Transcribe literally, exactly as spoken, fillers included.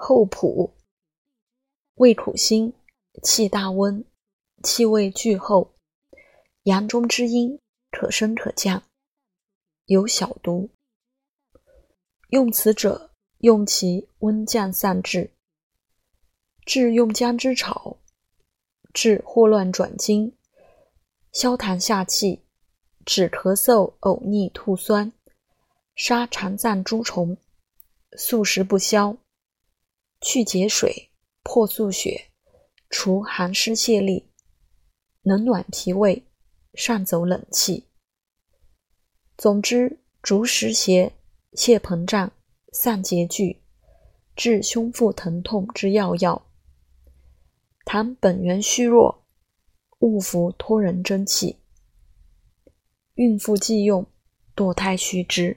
厚朴，味苦辛，气大温，气味俱厚，阳中之阴，可升可降，有小毒。用此者，用其温降散治。治用姜之草，治霍乱转经，消痰下气，止咳嗽、呕逆、吐酸，杀肠脏诸虫，宿食不消，去结水，破宿血，除寒湿泄痢，能暖脾胃，上走冷气。总之，逐食邪，泻膨胀，散结聚，治胸腹疼痛之要药。倘本源虚弱，勿服托人真气。孕妇忌用，堕胎须知。